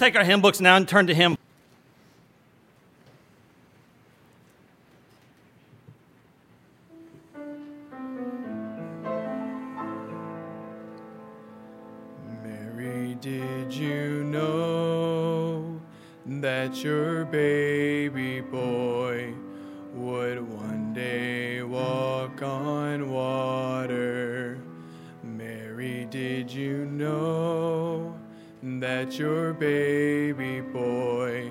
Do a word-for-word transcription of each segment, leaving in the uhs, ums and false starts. take our hymn books now and turn to him. Mary, did you know that your baby boy would one day walk on water? Mary, did you know that your baby boy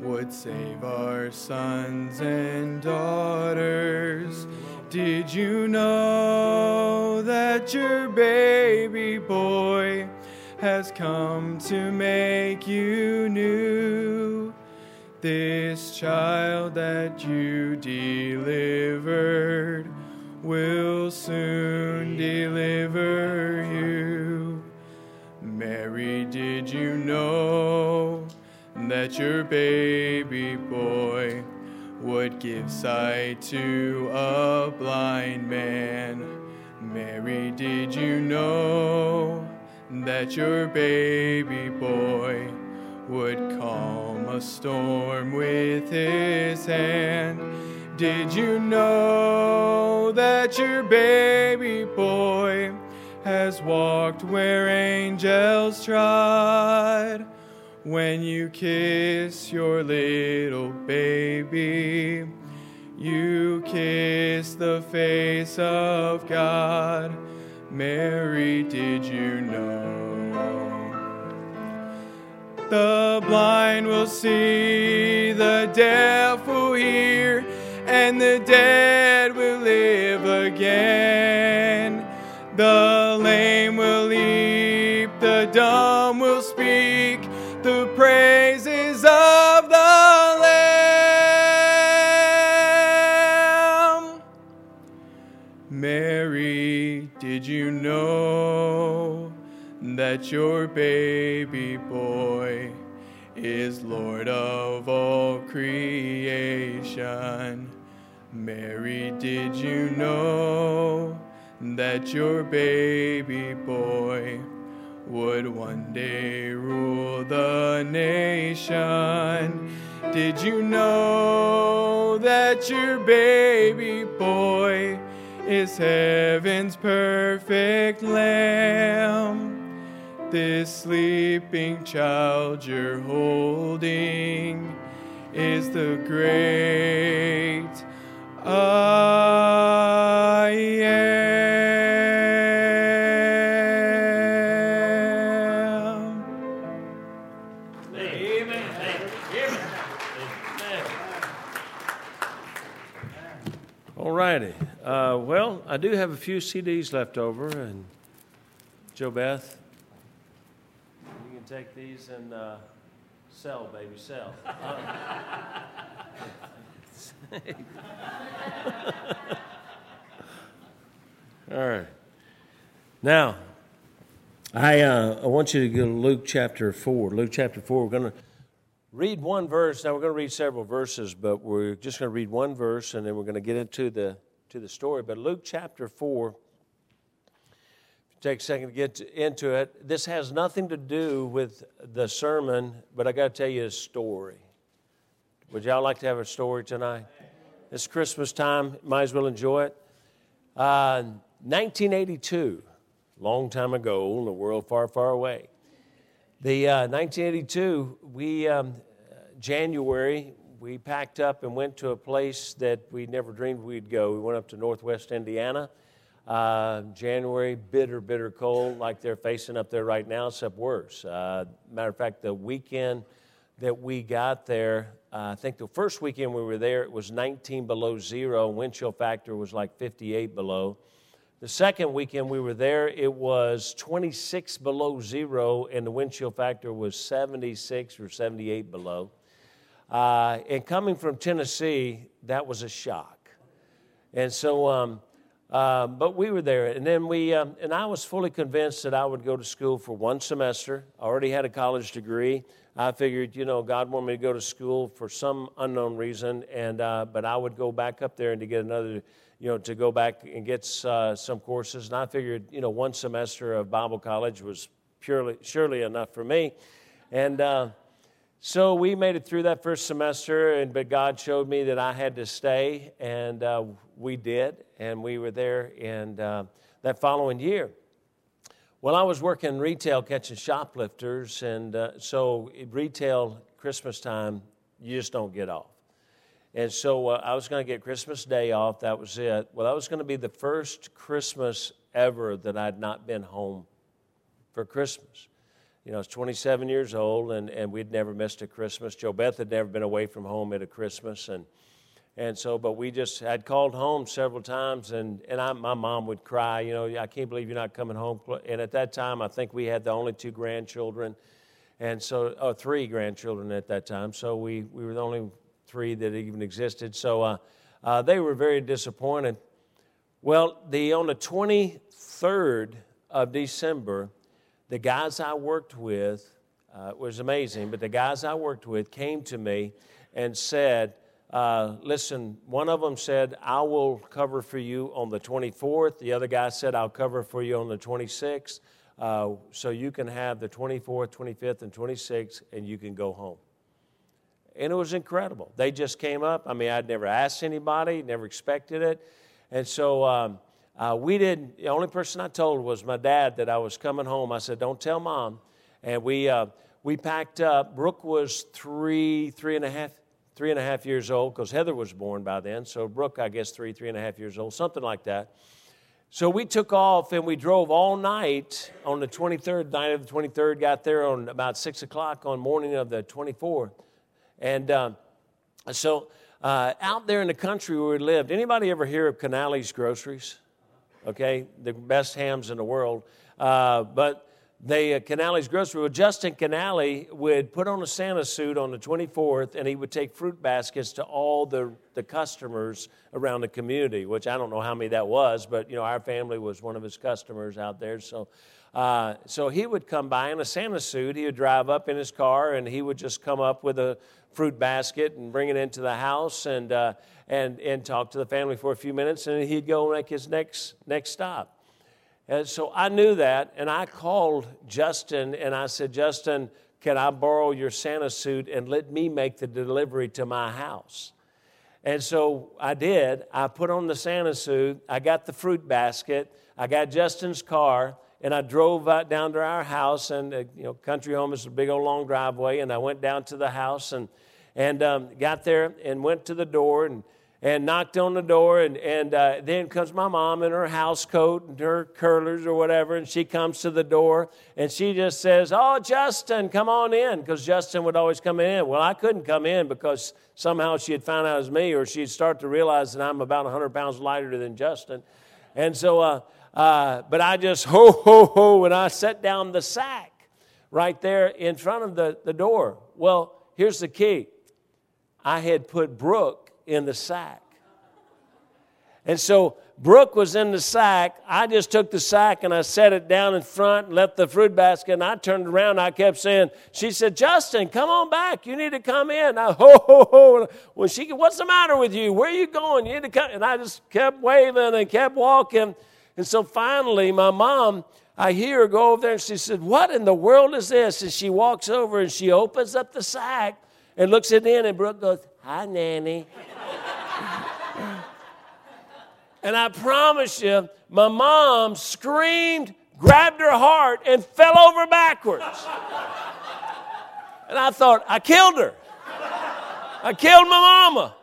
would save our sons and daughters? Did you know that your baby boy has come to make you new? This child that you delivered will soon deliver you. Mary, did you know that your baby boy would give sight to a blind man? Mary, did you know that your baby boy would calm a storm with his hand? Did you know that your baby boy has walked where angels trod? When you kiss your little baby, you kiss the face of God. Mary, did you know? The blind will see, the deaf will hear, and the dead will live again. The lame will leap, the dumb will speak, the praises of the Lamb. Mary, did you know that your baby boy is Lord of all creation? Mary, did you know that your baby boy would one day rule the nation? Did you know that your baby boy is heaven's perfect Lamb? This sleeping child you're holding is the great I am. Amen. All righty. Uh, well, I do have a few C Ds left over, and Jo Beth, take these and uh, sell, baby, sell. All right. Now, I uh, I want you to go to Luke chapter four. Luke chapter four, we're going to read one verse. Now, we're going to read several verses, but we're just going to read one verse, and then we're going to get into the to the story. But Luke chapter four. Take a second to get into it. This has nothing to do with the sermon, but I got to tell you a story. Would y'all like to have a story tonight? It's Christmas time. Might as well enjoy it. Uh, nineteen eighty-two, long time ago, in a world far, far away. The uh, nineteen eighty-two, we um, January, we packed up and went to a place that we never dreamed we'd go. We went up to Northwest Indiana. Uh, January, bitter, bitter cold like they're facing up there right now, except worse. Uh, matter of fact, the weekend that we got there, uh, I think the first weekend we were there, it was nineteen below zero. Wind chill factor was like fifty-eight below. The second weekend we were there, it was twenty-six below zero, and the wind chill factor was seventy-six or seventy-eight below. Uh, and coming from Tennessee, that was a shock. And so... Um, Uh, but we were there, and then we, um, and I was fully convinced that I would go to school for one semester. I already had a college degree. I figured, you know, God wanted me to go to school for some unknown reason, and uh, but I would go back up there and to get another, you know, to go back and get uh, some courses. And I figured, you know, one semester of Bible college was purely, surely enough for me, and uh, So we made it through that first semester, and but God showed me that I had to stay, and uh, we did, and we were there and uh, that following year. Well, I was working retail, catching shoplifters, and uh, so retail Christmas time, you just don't get off. And so uh, I was going to get Christmas Day off. That was it. Well, that was going to be the first Christmas ever that I'd not been home for Christmas. You know, I was twenty-seven years old, and, and we'd never missed a Christmas. Jo Beth had never been away from home at a Christmas. And and so, but we just, I'd called home several times, and, and I, my mom would cry, you know, I can't believe you're not coming home. And at that time, I think we had the only two grandchildren, and so, oh, three grandchildren at that time. So we, we were the only three that even existed. So uh, uh, they were very disappointed. Well, the on the twenty-third of December, the guys I worked with, uh, it was amazing, but the guys I worked with came to me and said, uh, listen, one of them said, I will cover for you on the twenty-fourth. The other guy said, I'll cover for you on the twenty-sixth. Uh, so you can have the twenty-fourth, twenty-fifth, and twenty-sixth, and you can go home. And it was incredible. They just came up. I mean, I'd never asked anybody, never expected it. And so... Um, Uh, we didn't, the only person I told was my dad that I was coming home. I said, don't tell Mom. And we uh, we packed up. Brooke was three, three and a half, three and a half years old, because Heather was born by then. So Brooke, I guess, three, three and a half years old, something like that. So we took off and we drove all night on the twenty-third, night of the twenty-third, got there on about six o'clock on morning of the twenty-fourth. And um, so uh, out there in the country where we lived, anybody ever hear of Canale's Groceries? Okay, the best hams in the world. Uh, but they, uh, Canale's Grocery, well, Justin Canale would put on a Santa suit on the twenty-fourth, and he would take fruit baskets to all the, the customers around the community, which I don't know how many that was, but, you know, our family was one of his customers out there. So uh, so he would come by in a Santa suit. He would drive up in his car, and he would just come up with a fruit basket and bring it into the house, and uh, And and talk to the family for a few minutes, and he'd go make his next next stop. And so I knew that, and I called Justin, and I said, Justin, can I borrow your Santa suit and let me make the delivery to my house? And so I did. I put on the Santa suit. I got the fruit basket. I got Justin's car, and I drove out down to our house, and uh, you know, country home is a big old long driveway, and I went down to the house and and um, got there and went to the door and. And knocked on the door, and, and uh, then comes my mom in her house coat and her curlers or whatever, and she comes to the door, and she just says, oh, Justin, come on in, because Justin would always come in. Well, I couldn't come in because somehow she had found out it was me, or she'd start to realize that I'm about one hundred pounds lighter than Justin. And so, uh, uh, but I just, ho, ho, ho, and I set down the sack right there in front of the, the door. Well, here's the key. I had put Brooke in the sack. And so Brooke was in the sack. I just took the sack and I set it down in front and left the fruit basket, and I turned around and I kept saying, she said, Justin, come on back. You need to come in. I, ho, ho, ho. Well, she, what's the matter with you? Where are you going? You need to come. And I just kept waving and kept walking. And so finally my mom, I hear her go over there and she said, what in the world is this? And she walks over and she opens up the sack and looks it in, and Brooke goes, hi, Nanny. And I promise you, my mom screamed, grabbed her heart, and fell over backwards. And I thought, I killed her. I killed my mama.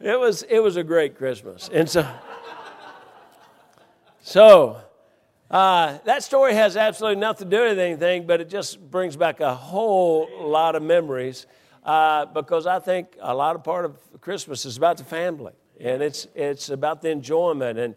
It was it was a great Christmas. And so, so uh, that story has absolutely nothing to do with anything, but it just brings back a whole lot of memories. Uh, because I think a lot of part of Christmas is about the family, and it's it's about the enjoyment, and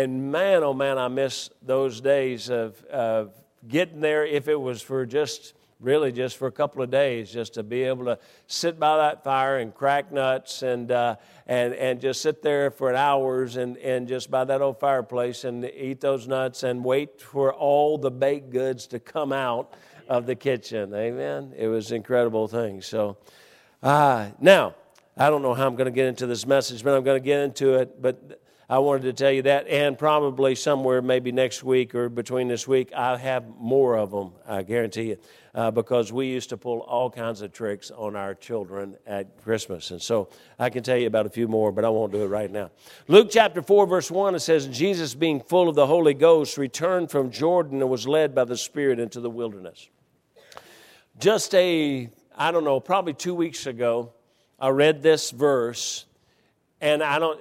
and man, oh man, I miss those days of of getting there, if it was for just really just for a couple of days, just to be able to sit by that fire and crack nuts and uh, and and just sit there for hours and and just by that old fireplace and eat those nuts and wait for all the baked goods to come out of the kitchen. Amen. It was an incredible thing. So uh, now, I don't know how I'm going to get into this message, but I'm going to get into it. But I wanted to tell you that, and probably somewhere maybe next week or between this week, I'll have more of them, I guarantee it, uh, because we used to pull all kinds of tricks on our children at Christmas. And so I can tell you about a few more, but I won't do it right now. Luke chapter four, verse one, it says, Jesus, being full of the Holy Ghost, returned from Jordan and was led by the Spirit into the wilderness. Just a, I don't know, probably two weeks ago, I read this verse. And I don't,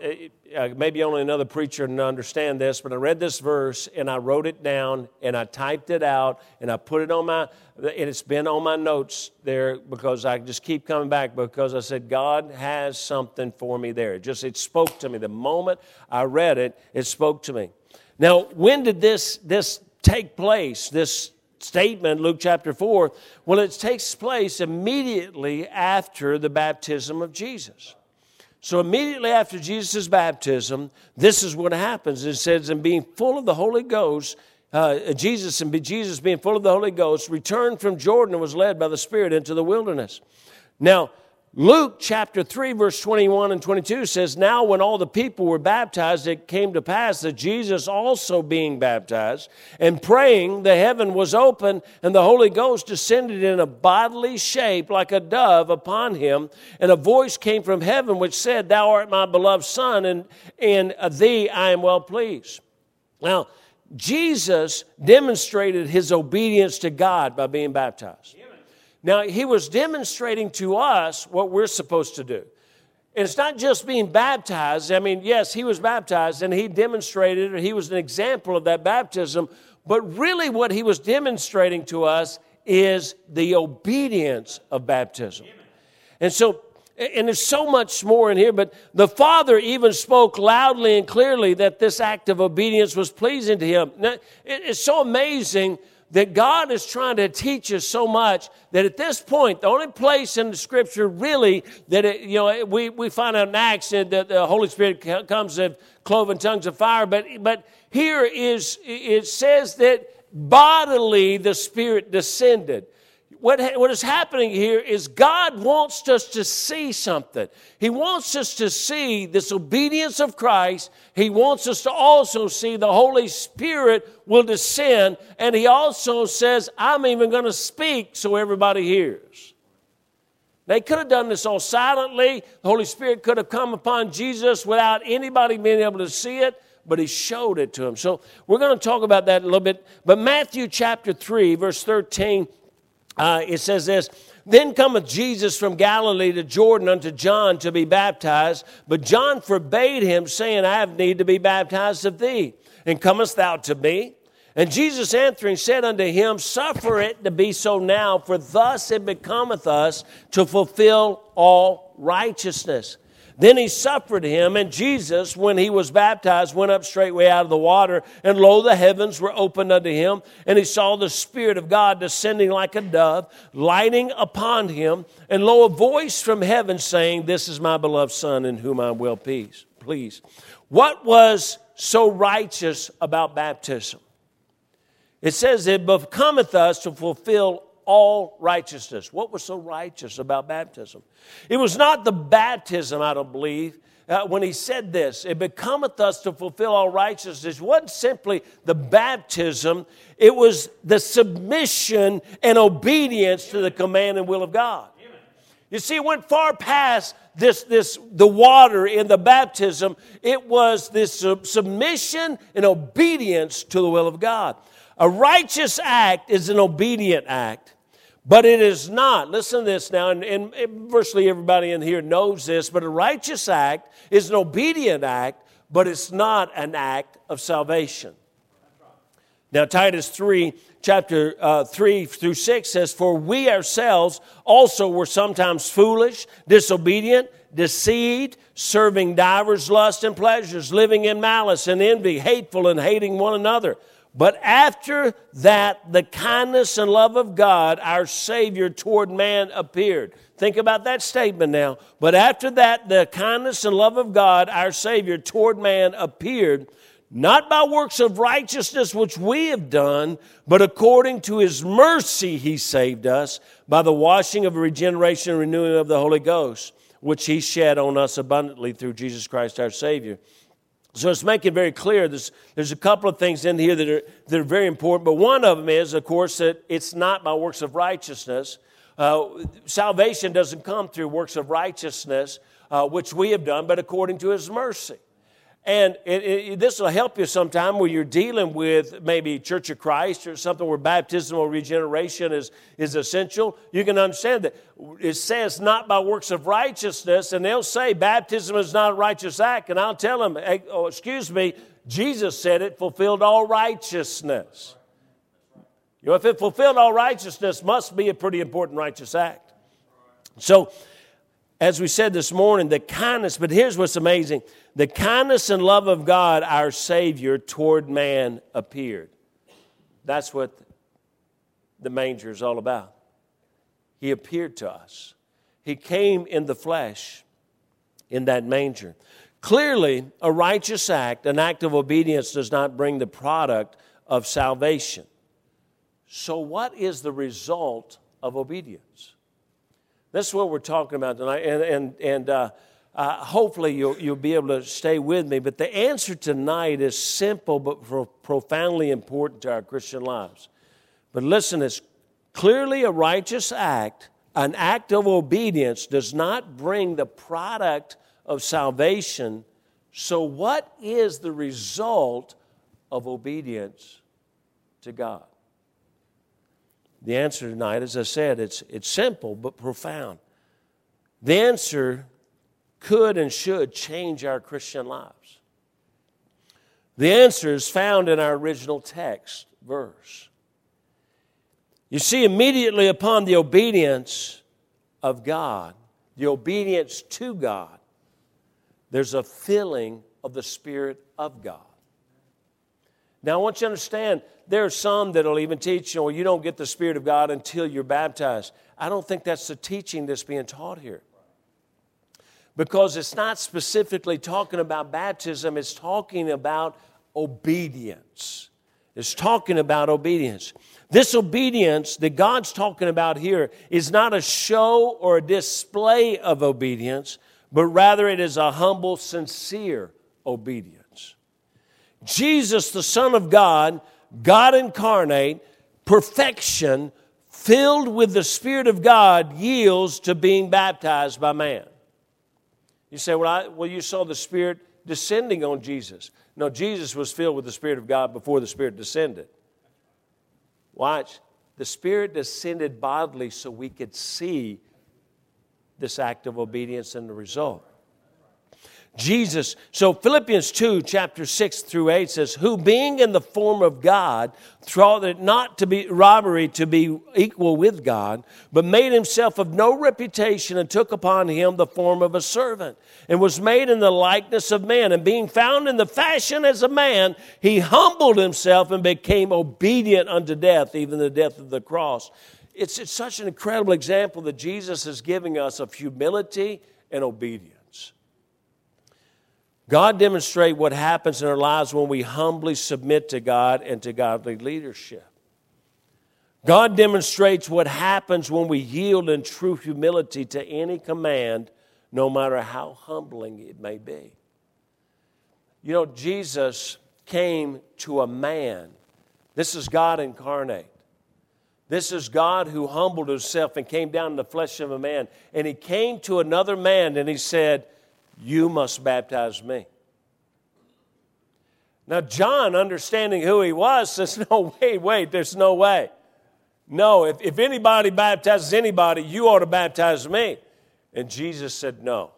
uh, maybe only another preacher can understand this, but I read this verse and I wrote it down and I typed it out and I put it on my, and it's been on my notes there because I just keep coming back because I said, God has something for me there. It just, it spoke to me. The moment I read it, it spoke to me. Now, when did this, this take place, this statement, Luke chapter four? Well, it takes place immediately after the baptism of Jesus. So immediately after Jesus' baptism, this is what happens. It says, and being full of the Holy Ghost, uh, Jesus and Jesus being full of the Holy Ghost, returned from Jordan and was led by the Spirit into the wilderness. Now, Luke chapter three, verse twenty-one and twenty-two says, now when all the people were baptized, it came to pass that Jesus also being baptized and praying, the heaven was opened, and the Holy Ghost descended in a bodily shape like a dove upon him. And a voice came from heaven which said, thou art my beloved Son, and in thee I am well pleased. Now, Jesus demonstrated his obedience to God by being baptized. Now, he was demonstrating to us what we're supposed to do. And it's not just being baptized. I mean, yes, he was baptized, and he demonstrated, or he was an example of that baptism. But really what he was demonstrating to us is the obedience of baptism. And so, and there's so much more in here, but the Father even spoke loudly and clearly that this act of obedience was pleasing to him. Now, it's so amazing that God is trying to teach us so much that at this point, the only place in the Scripture really that it, you know we, we find out in Acts that the Holy Spirit comes in cloven tongues of fire, but but here is it says that bodily the Spirit descended. What, what is happening here is God wants us to see something. He wants us to see this obedience of Christ. He wants us to also see the Holy Spirit will descend. And he also says, I'm even going to speak so everybody hears. They could have done this all silently. The Holy Spirit could have come upon Jesus without anybody being able to see it, but he showed it to him. So we're going to talk about that in a little bit. But Matthew chapter three, verse thirteen says, Uh, it says this, then cometh Jesus from Galilee to Jordan unto John to be baptized. But John forbade him, saying, I have need to be baptized of thee. And comest thou to me? And Jesus answering said unto him, suffer it to be so now, for thus it becometh us to fulfill all righteousness. Then he suffered him, and Jesus, when he was baptized, went up straightway out of the water, and lo, the heavens were opened unto him, and he saw the Spirit of God descending like a dove, lighting upon him, and lo, a voice from heaven saying, this is my beloved Son, in whom I am well pleased. What was so righteous about baptism? It says, it becometh us to fulfill all righteousness. What was so righteous about baptism? It was not the baptism, I don't believe, uh, when he said this. It becometh us to fulfill all righteousness. It wasn't simply the baptism. It was the submission and obedience to the command and will of God. You see, it went far past this, this, the water in the baptism. It was this uh, submission and obedience to the will of God. A righteous act is an obedient act. But it is not, listen to this now, and, and virtually everybody in here knows this, but a righteous act is an obedient act, but it's not an act of salvation. Now, Titus three, chapter uh, three through six says, for we ourselves also were sometimes foolish, disobedient, deceived, serving divers lusts and pleasures, living in malice and envy, hateful and hating one another. But after that, the kindness and love of God, our Savior, toward man appeared. Think about that statement now. But after that, the kindness and love of God, our Savior, toward man appeared, not by works of righteousness which we have done, but according to his mercy he saved us by the washing of regeneration and renewing of the Holy Ghost, which he shed on us abundantly through Jesus Christ our Savior, So let's make it very clear. There's, there's a couple of things in here that are, that are very important. But one of them is, of course, that it's not by works of righteousness. Uh, salvation doesn't come through works of righteousness, uh, which we have done, but according to His mercy. And it, it, this will help you sometime where you're dealing with maybe Church of Christ or something where baptismal regeneration is, is essential. You can understand that it says not by works of righteousness, and they'll say baptism is not a righteous act. And I'll tell them, oh, excuse me, Jesus said it fulfilled all righteousness. You know, if it fulfilled all righteousness, must be a pretty important righteous act. So, as we said this morning, the kindness, but here's what's amazing. The kindness and love of God, our Savior, toward man appeared. That's what the manger is all about. He appeared to us. He came in the flesh in that manger. Clearly, a righteous act, an act of obedience, does not bring the product of salvation. So what is the result of obedience? This is what we're talking about tonight, and and, and uh, uh, hopefully you'll, you'll be able to stay with me. But the answer tonight is simple but pro- profoundly important to our Christian lives. But listen, it's clearly a righteous act, an act of obedience does not bring the product of salvation. So what is the result of obedience to God? The answer tonight, as I said, it's it's simple but profound. The answer could and should change our Christian lives. The answer is found in our original text verse. You see, immediately upon the obedience of God, the obedience to God, there's a filling of the Spirit of God. Now, I want you to understand, there are some that will even teach, you know, you don't get the Spirit of God until you're baptized. I don't think that's the teaching that's being taught here. Because it's not specifically talking about baptism, it's talking about obedience. It's talking about obedience. This obedience that God's talking about here is not a show or a display of obedience, but rather it is a humble, sincere obedience. Jesus, the Son of God, God incarnate, perfection, filled with the Spirit of God, yields to being baptized by man. You say, well, I, well, you saw the Spirit descending on Jesus. No, Jesus was filled with the Spirit of God before the Spirit descended. Watch. The Spirit descended bodily so we could see this act of obedience and the result. Jesus. So Philippians two, chapter six through eight says, who being in the form of God, thought it not to be robbery to be equal with God, but made himself of no reputation and took upon him the form of a servant, and was made in the likeness of man. And being found in the fashion as a man, he humbled himself and became obedient unto death, even the death of the cross. It's, it's such an incredible example that Jesus is giving us of humility and obedience. God demonstrates what happens in our lives when we humbly submit to God and to godly leadership. God demonstrates what happens when we yield in true humility to any command, no matter how humbling it may be. You know, Jesus came to a man. This is God incarnate. This is God who humbled himself and came down in the flesh of a man. And he came to another man and he said, you must baptize me. Now, John, understanding who he was, says, no, wait, wait, there's no way. No, if, if anybody baptizes anybody, you ought to baptize me. And Jesus said, no.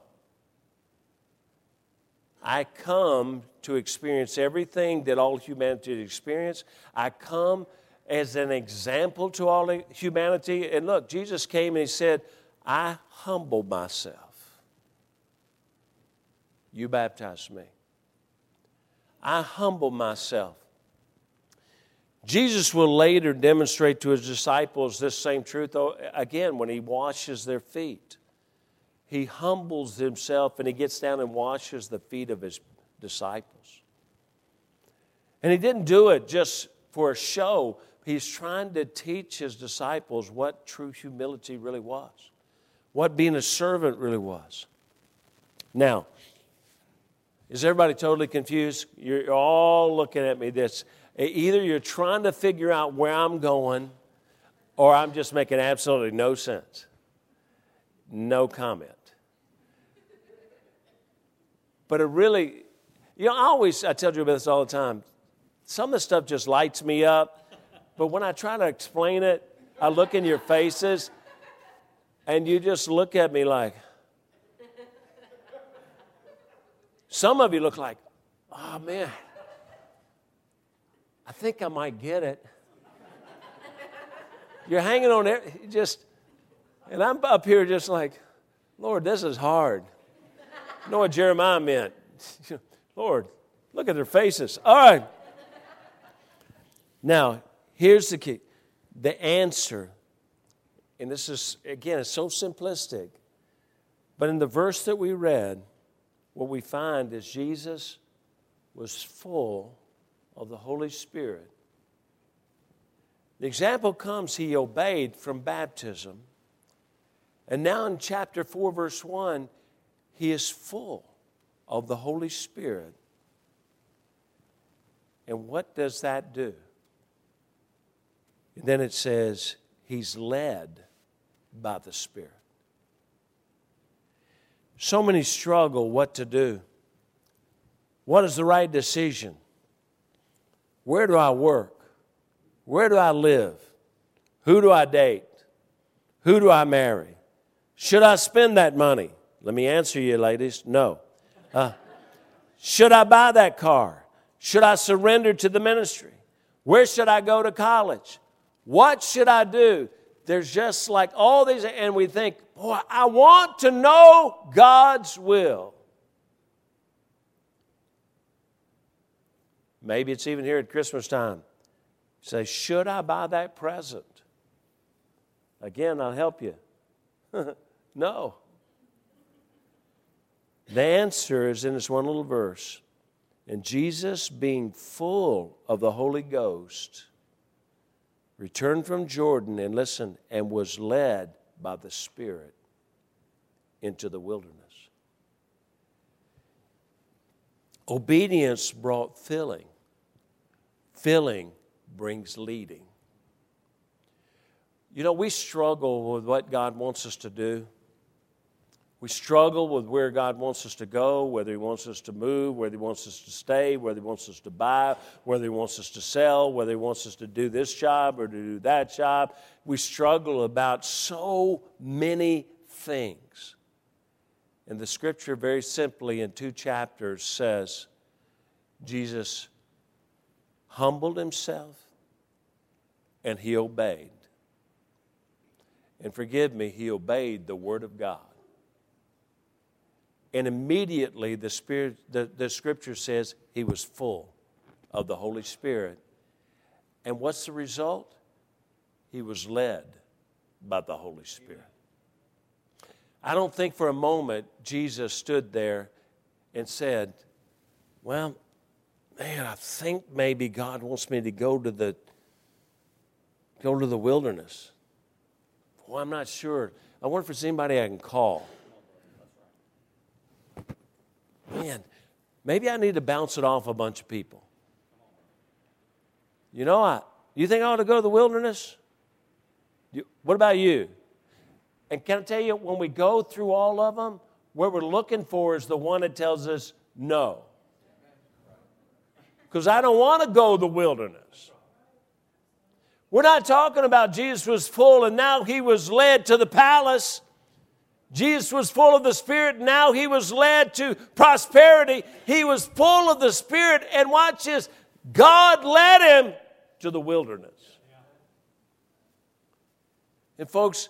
I come to experience everything that all humanity experiences. I come as an example to all humanity. And look, Jesus came and he said, I humble myself. You baptize me. I humble myself. Jesus will later demonstrate to his disciples this same truth again when he washes their feet. He humbles himself and he gets down and washes the feet of his disciples. And he didn't do it just for a show. He's trying to teach his disciples what true humility really was, what being a servant really was. Now, Is everybody totally confused? You're all looking at me this. Either you're trying to figure out where I'm going, or I'm just making absolutely no sense. No comment. But it really, you know, I always, I tell you about this all the time. Some of the stuff just lights me up. But when I try to explain it, I look in your faces, and you just look at me like, some of you look like, oh, man, I think I might get it. You're hanging on there, just, and I'm up here just like, Lord, this is hard. You know what Jeremiah meant. Lord, look at their faces. All right. Now, here's the key. The answer, and this is, again, it's so simplistic, but in the verse that we read, what we find is Jesus was full of the Holy Spirit. The example comes, he obeyed from baptism. And now in chapter four, verse one, he is full of the Holy Spirit. And what does that do? And then it says, he's led by the Spirit. So many struggle what to do. What is the right decision? Where do I work? Where do I live? Who do I date? Who do I marry? Should I spend that money? Let me answer you, ladies. No. Uh, should I buy that car? Should I surrender to the ministry? Where should I go to college? What should I do? There's just like all these, and we think, boy, I want to know God's will. Maybe it's even here at Christmas time. Say, should I buy that present? Again, I'll help you. No. The answer is in this one little verse. And Jesus, being full of the Holy Ghost, returned from Jordan and listened, and was led by the Spirit into the wilderness. Obedience brought filling. Filling brings leading. You know, we struggle with what God wants us to do. We struggle with where God wants us to go, whether He wants us to move, whether He wants us to stay, whether He wants us to buy, whether He wants us to sell, whether He wants us to do this job or to do that job. We struggle about so many things. And the Scripture very simply in two chapters says, Jesus humbled Himself and He obeyed. And forgive me, He obeyed the Word of God. And immediately the Spirit, the, the Scripture says he was full of the Holy Spirit. And what's the result? He was led by the Holy Spirit. Amen. I don't think for a moment Jesus stood there and said, well, man, I think maybe God wants me to go to the, go to the wilderness. Well, I'm not sure. I wonder if there's anybody I can call. Man, maybe I need to bounce it off a bunch of people. You know, I, you think I ought to go to the wilderness? You, what about you? And can I tell you, when we go through all of them, what we're looking for is the one that tells us no. Because I don't want to go to the wilderness. We're not talking about Jesus was full and now he was led to the palace. Jesus was full of the Spirit. Now he was led to prosperity. He was full of the Spirit. And watch this. God led him to the wilderness. And folks,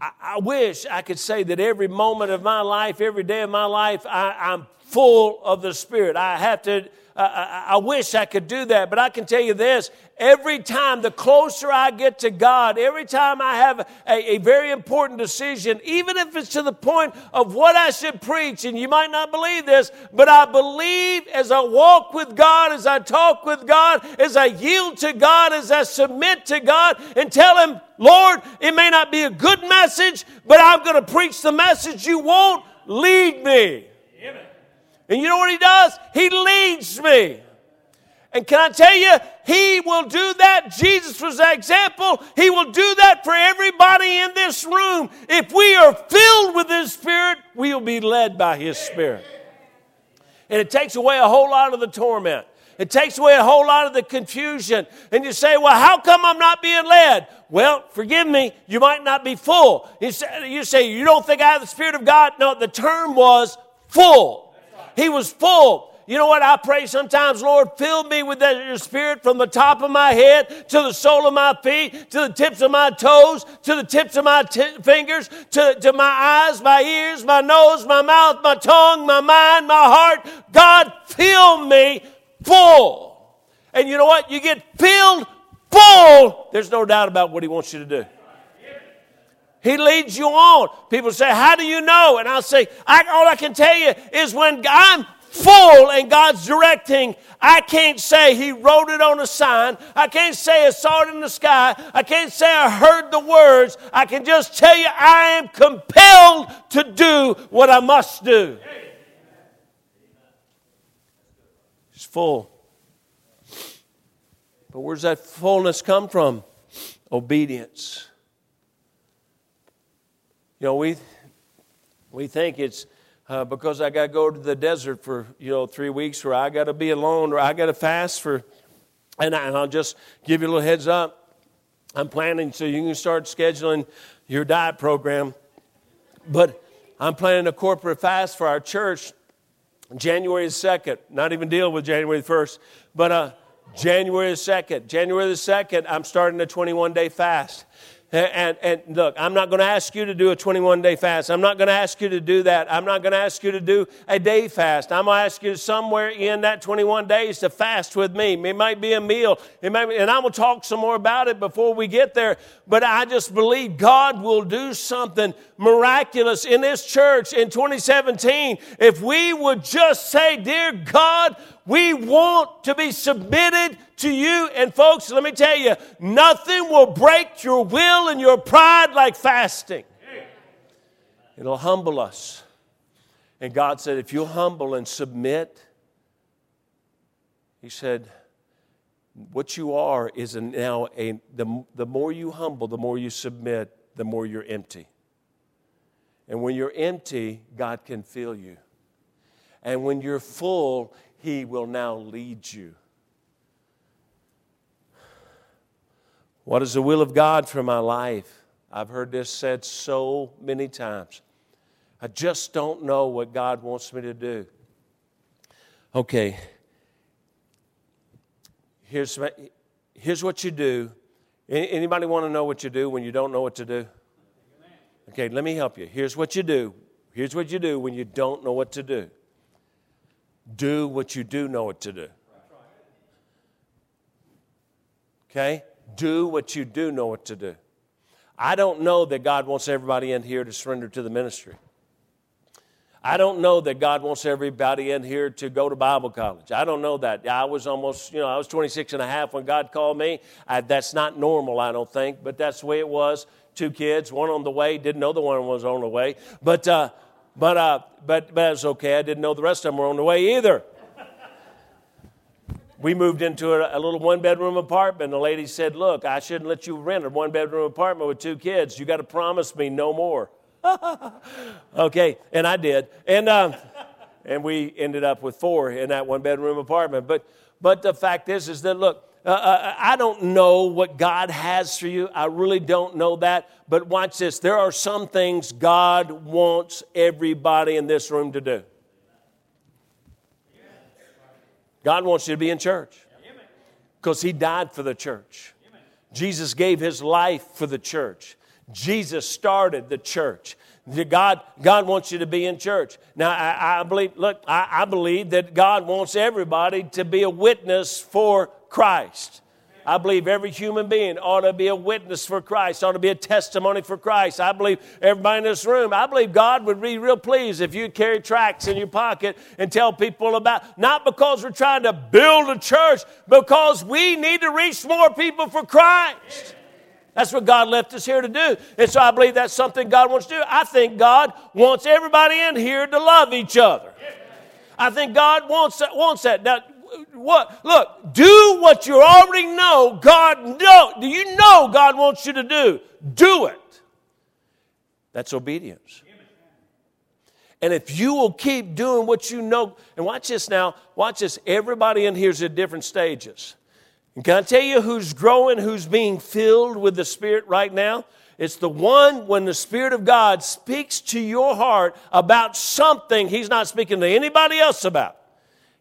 I, I wish I could say that every moment of my life, every day of my life, I, I'm full of the Spirit. I have to, uh, I, I wish I could do that. But I can tell you this, every time, the closer I get to God, every time I have a, a very important decision, even if it's to the point of what I should preach, and you might not believe this, but I believe as I walk with God, as I talk with God, as I yield to God, as I submit to God and tell Him, Lord, it may not be a good message, but I'm going to preach the message you want. Lead me. Amen. And you know what he does? He leads me. And can I tell you, he will do that. Jesus was that example. He will do that for everybody in this room. If we are filled with his Spirit, we will be led by his Spirit. And it takes away a whole lot of the torment. It takes away a whole lot of the confusion. And you say, well, how come I'm not being led? Well, forgive me, you might not be full. You say, you say, you don't think I have the Spirit of God? No, the term was full. He was full. You know what? I pray sometimes, Lord, fill me with your Spirit from the top of my head to the sole of my feet, to the tips of my toes, to the tips of my t- fingers, to, to my eyes, my ears, my nose, my mouth, my tongue, my mind, my heart. God, fill me full. And you know what? You get filled full. There's no doubt about what he wants you to do. He leads you on. People say, how do you know? And I'll say, I, all I can tell you is when I'm full and God's directing, I can't say he wrote it on a sign. I can't say I saw it in the sky. I can't say I heard the words. I can just tell you I am compelled to do what I must do. He's full. But where's that fullness come from? Obedience. You know, we we think it's Uh, because I got to go to the desert for, you know, three weeks, or I got to be alone, or I got to fast for, and, I, and I'll just give you a little heads up. I'm planning, so you can start scheduling your diet program. But I'm planning a corporate fast for our church January second. Not even deal with January first, but uh, January second. January second, I'm starting a twenty-one day fast. And, and look, I'm not going to ask you to do a twenty-one day fast. I'm not going to ask you to do that. I'm not going to ask you to do a day fast. I'm going to ask you somewhere in that twenty-one days to fast with me. It might be a meal. It might be, and I will talk some more about it before we get there. But I just believe God will do something miraculous in this church in twenty seventeen. If we would just say, dear God, we want to be submitted to you. And folks, let me tell you, nothing will break your will and your pride like fasting. It'll humble us. And God said, if you'll humble and submit, he said, what you are is now, a, the, the more you humble, the more you submit, the more you're empty. And when you're empty, God can fill you. And when you're full, he will now lead you. What is the will of God for my life? I've heard this said so many times. I just don't know what God wants me to do. Okay. Here's, here's what you do. Anybody want to know what you do when you don't know what to do? Okay, let me help you. Here's what you do. Here's what you do when you don't know what to do. Do what you do know what to do. Okay? Do what you do know what to do. I don't know that God wants everybody in here to surrender to the ministry. I don't know that God wants everybody in here to go to Bible college. I don't know that. I was almost, you know, I was twenty-six and a half when God called me. I, that's not normal, I don't think, but that's the way it was. Two kids, one on the way. Didn't know the one was on the way. But, uh, But uh, but but it's okay. I didn't know the rest of them were on the way either. We moved into a, a little one-bedroom apartment. The lady said, "Look, I shouldn't let you rent a one-bedroom apartment with two kids. You got to promise me no more." Okay, and I did, and um, and we ended up with four in that one-bedroom apartment. But but the fact is, is that look. Uh, I don't know what God has for you. I really don't know that. But watch this. There are some things God wants everybody in this room to do. God wants you to be in church because he died for the church. Jesus gave his life for the church. Jesus started the church. God, God wants you to be in church. Now, I, I believe, look, I, I believe that God wants everybody to be a witness for Christ. I believe every human being ought to be a witness for Christ, ought to be a testimony for Christ. I believe everybody in this room, I believe God would be real pleased if you carry tracts in your pocket and tell people about, not because we're trying to build a church, because we need to reach more people for Christ. That's what God left us here to do. And so I believe that's something God wants to do. I think God wants everybody in here to love each other. I think God wants that. Wants that. Now, what? Look, do what you already know God know. Do you know God wants you to do? Do it. That's obedience. And if you will keep doing what you know, and watch this now, watch this. Everybody in here is at different stages. And can I tell you who's growing, who's being filled with the Spirit right now? It's the one when the Spirit of God speaks to your heart about something He's not speaking to anybody else about.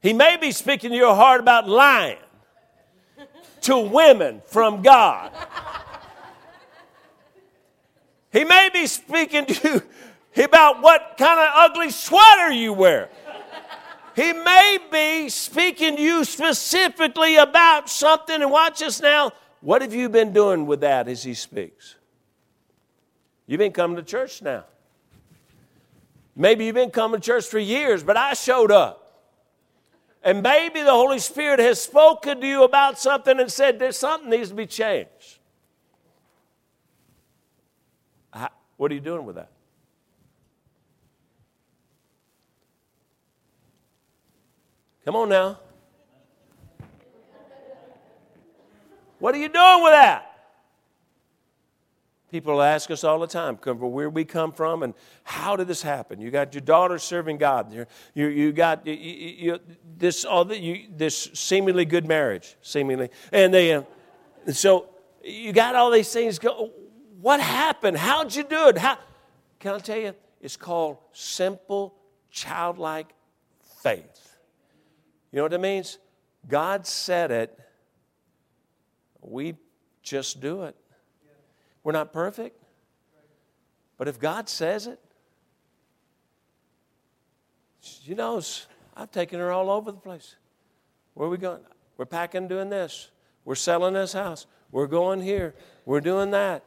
He may be speaking to your heart about lying to women from God. He may be speaking to you about what kind of ugly sweater you wear. He may be speaking to you specifically about something. And watch this now. What have you been doing with that as He speaks? You've been coming to church now. Maybe you've been coming to church for years, but I showed up. And maybe the Holy Spirit has spoken to you about something and said, there's something needs to be changed. How, what are you doing with that? Come on now. What are you doing with that? People ask us all the time, come from where we come from, and how did this happen? You got your daughter serving God. You you, you got you, you, this all the, you, this seemingly good marriage, seemingly, and they uh, so you got all these things. Go, what happened? How'd you do it? How? Can I tell you? It's called simple, childlike faith. You know what that means? God said it. We just do it. We're not perfect, but if God says it, she knows. I've taken her all over the place. Where are we going? We're packing, doing this. We're selling this house. We're going here. We're doing that.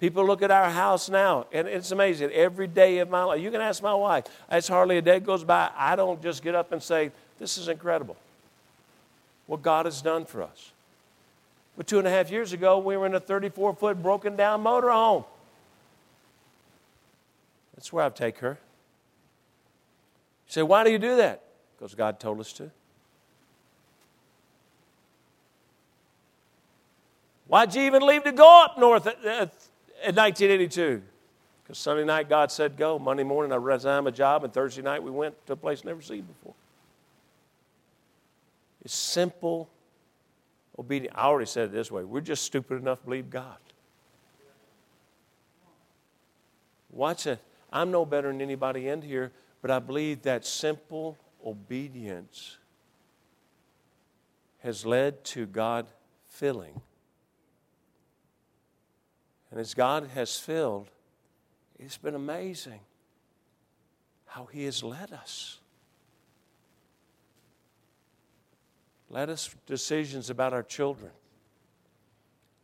People look at our house now, and it's amazing. Every day of my life, you can ask my wife. It's hardly a day goes by. I don't just get up and say, this is incredible, what God has done for us. But two and a half years ago, we were in a thirty-four foot broken-down motorhome. That's where I'd take her. You say, why do you do that? Because God told us to. Why'd you even leave to go up north at, at, at nineteen eighty-two? Because Sunday night, God said go. Monday morning, I resigned my job, and Thursday night, we went to a place never seen before. It's simple. Obedient. I already said it this way. We're just stupid enough to believe God. Watch it. I'm no better than anybody in here, but I believe that simple obedience has led to God filling. And as God has filled, it's been amazing how He has led us. Led us to decisions about our children.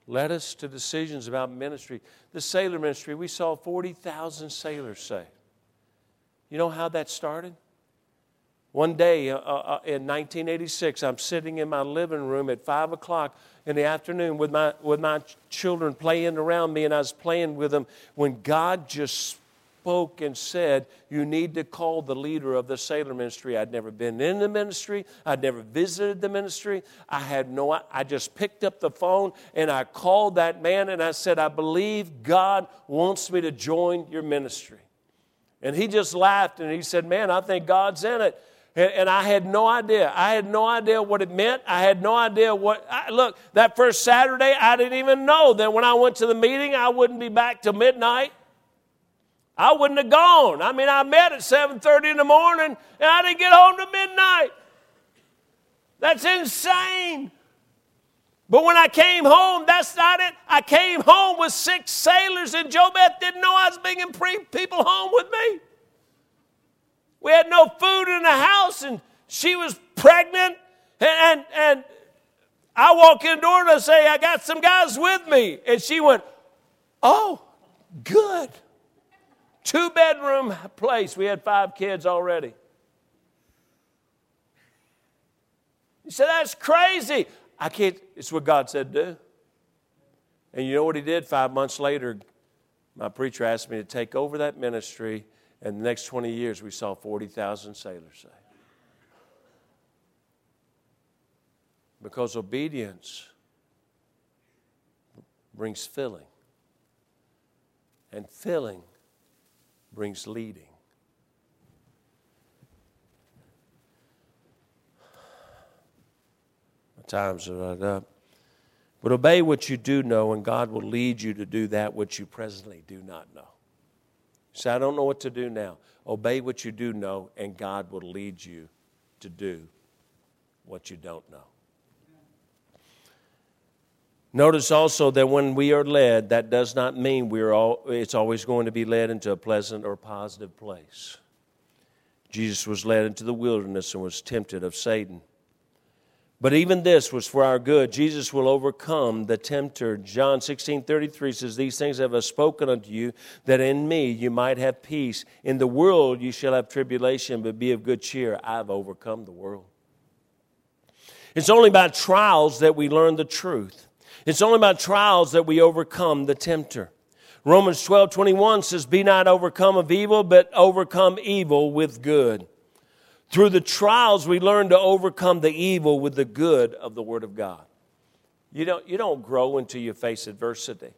Led us to decisions about ministry. The sailor ministry, we saw forty thousand sailors saved. You know how that started? One day uh, uh, in nineteen eighty-six, I'm sitting in my living room at five o'clock in the afternoon with my, with my children playing around me, and I was playing with them when God just spoke and said, you need to call the leader of the sailor ministry. I'd never been in the ministry. I'd never visited the ministry. I had no, I just picked up the phone and I called that man and I said, I believe God wants me to join your ministry. And he just laughed and he said, man, I think God's in it. And, and I had no idea. I had no idea what it meant. I had no idea what, I, look, that first Saturday, I didn't even know that when I went to the meeting, I wouldn't be back till midnight. I wouldn't have gone. I mean, I met at seven thirty in the morning, and I didn't get home till midnight. That's insane. But when I came home, that's not it. I came home with six sailors, and Jo Beth didn't know I was bringing people home with me. We had no food in the house, and she was pregnant, and, and, and I walk in the door, and I say, I got some guys with me. And she went, oh, good. Two-bedroom place. We had five kids already. You said, that's crazy. I can't. It's what God said to do. And you know what He did? Five months later, my preacher asked me to take over that ministry In the next twenty years, we saw forty thousand sailors saved. Because obedience brings filling. And filling brings leading. My time's right up. But obey what you do know, and God will lead you to do that which you presently do not know. So I don't know what to do now. Obey what you do know, and God will lead you to do what you don't know. Notice also that when we are led, that does not mean we're all, it's always going to be led into a pleasant or positive place. Jesus was led into the wilderness and was tempted of Satan. But even this was for our good. Jesus will overcome the tempter. John sixteen thirty-three says, "These things have I spoken unto you, that in me you might have peace. In the world you shall have tribulation, but be of good cheer. I've overcome the world." It's only by trials that we learn the truth. It's only by trials that we overcome the tempter. Romans twelve twenty-one says, "Be not overcome of evil, but overcome evil with good." Through the trials, we learn to overcome the evil with the good of the Word of God. You don't, you don't grow until you face adversity.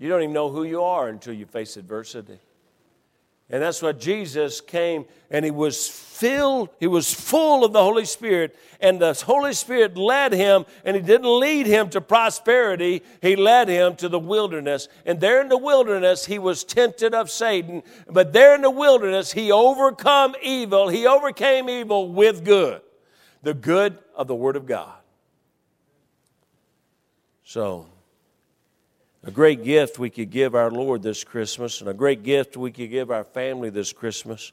You don't even know who you are until you face adversity. And that's why Jesus came, and he was filled, he was full of the Holy Spirit, and the Holy Spirit led him, and he didn't lead him to prosperity, he led him to the wilderness. And there in the wilderness, he was tempted of Satan, but there in the wilderness, he overcome evil, he overcame evil with good, the good of the Word of God. So, a great gift we could give our Lord this Christmas, and a great gift we could give our family this Christmas,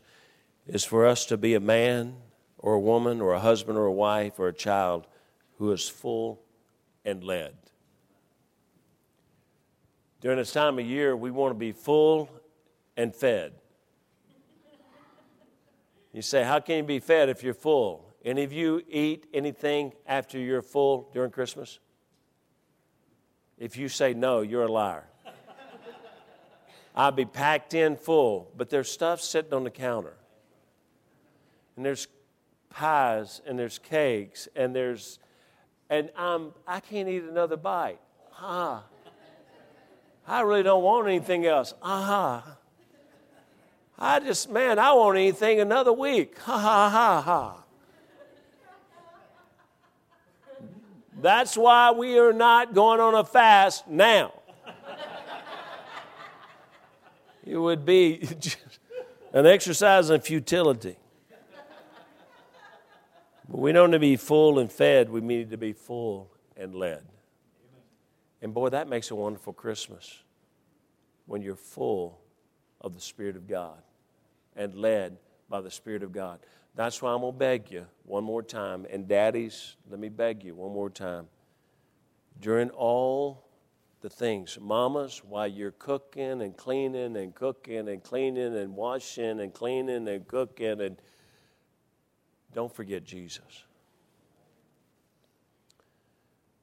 is for us to be a man or a woman or a husband or a wife or a child who is full and led. During this time of year, we want to be full and fed. You say, how can you be fed if you're full? Any of you eat anything after you're full during Christmas? If you say no, you're a liar. I'll be packed in full, but there's stuff sitting on the counter. And there's pies, and there's cakes, and there's, and I'm, I can't eat another bite. Ah, I really don't want anything else. Ah, I just, man, I want anything another week. Ha, ha, ha, ha. That's why we are not going on a fast now. It would be an exercise in futility. But we don't need to be full and fed. We need to be full and led. And boy, that makes a wonderful Christmas when you're full of the Spirit of God and led by the Spirit of God. That's why I'm going to beg you one more time. And daddies, let me beg you one more time. During all the things, mamas, while you're cooking and cleaning and cooking and cleaning and washing and cleaning and cooking, and don't forget Jesus.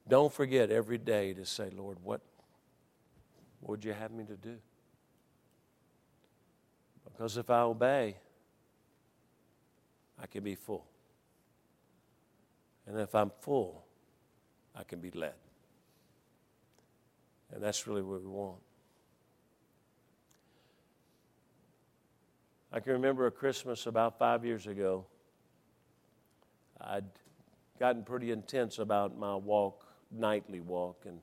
Don't forget every day to say, Lord, what, what would you have me to do? Because if I obey, I can be full. And if I'm full, I can be led. And that's really what we want. I can remember a Christmas about five years ago. I'd gotten pretty intense about my walk, nightly walk, and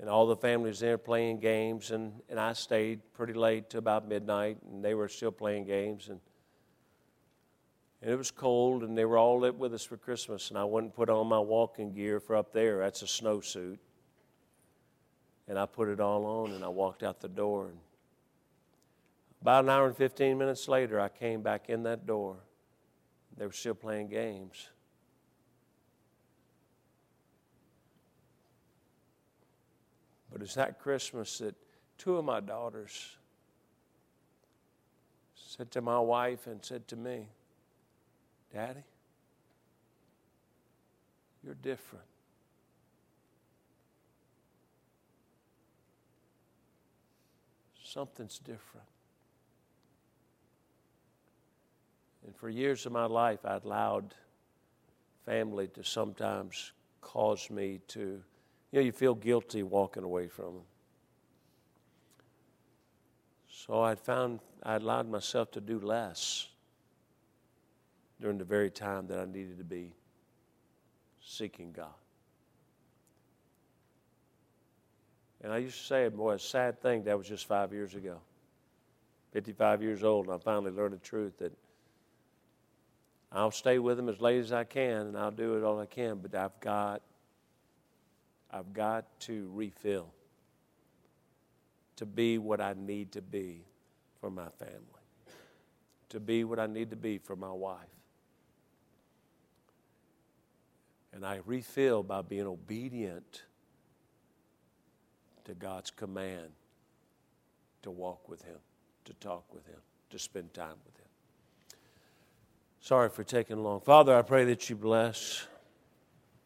and all the families there playing games, and, and I stayed pretty late to about midnight, and they were still playing games, and, and it was cold, and they were all up with us for Christmas, and I went and put on my walking gear for up there. That's a snowsuit. And I put it all on, and I walked out the door. And about an hour and fifteen minutes later, I came back in that door. They were still playing games. But it's that Christmas that two of my daughters said to my wife and said to me, Daddy, you're different. Something's different. And for years of my life, I allowed family to sometimes cause me to, you know, you feel guilty walking away from them. So I'd found, I allowed myself to do less during the very time that I needed to be seeking God. And I used to say, boy, a sad thing, that was just five years ago. fifty-five years old, and I finally learned the truth that I'll stay with them as late as I can, and I'll do it all I can, but I've got, I've got to refill to be what I need to be for my family, to be what I need to be for my wife. And I refill by being obedient to God's command to walk with Him, to talk with Him, to spend time with Him. Sorry for taking long. Father, I pray that you bless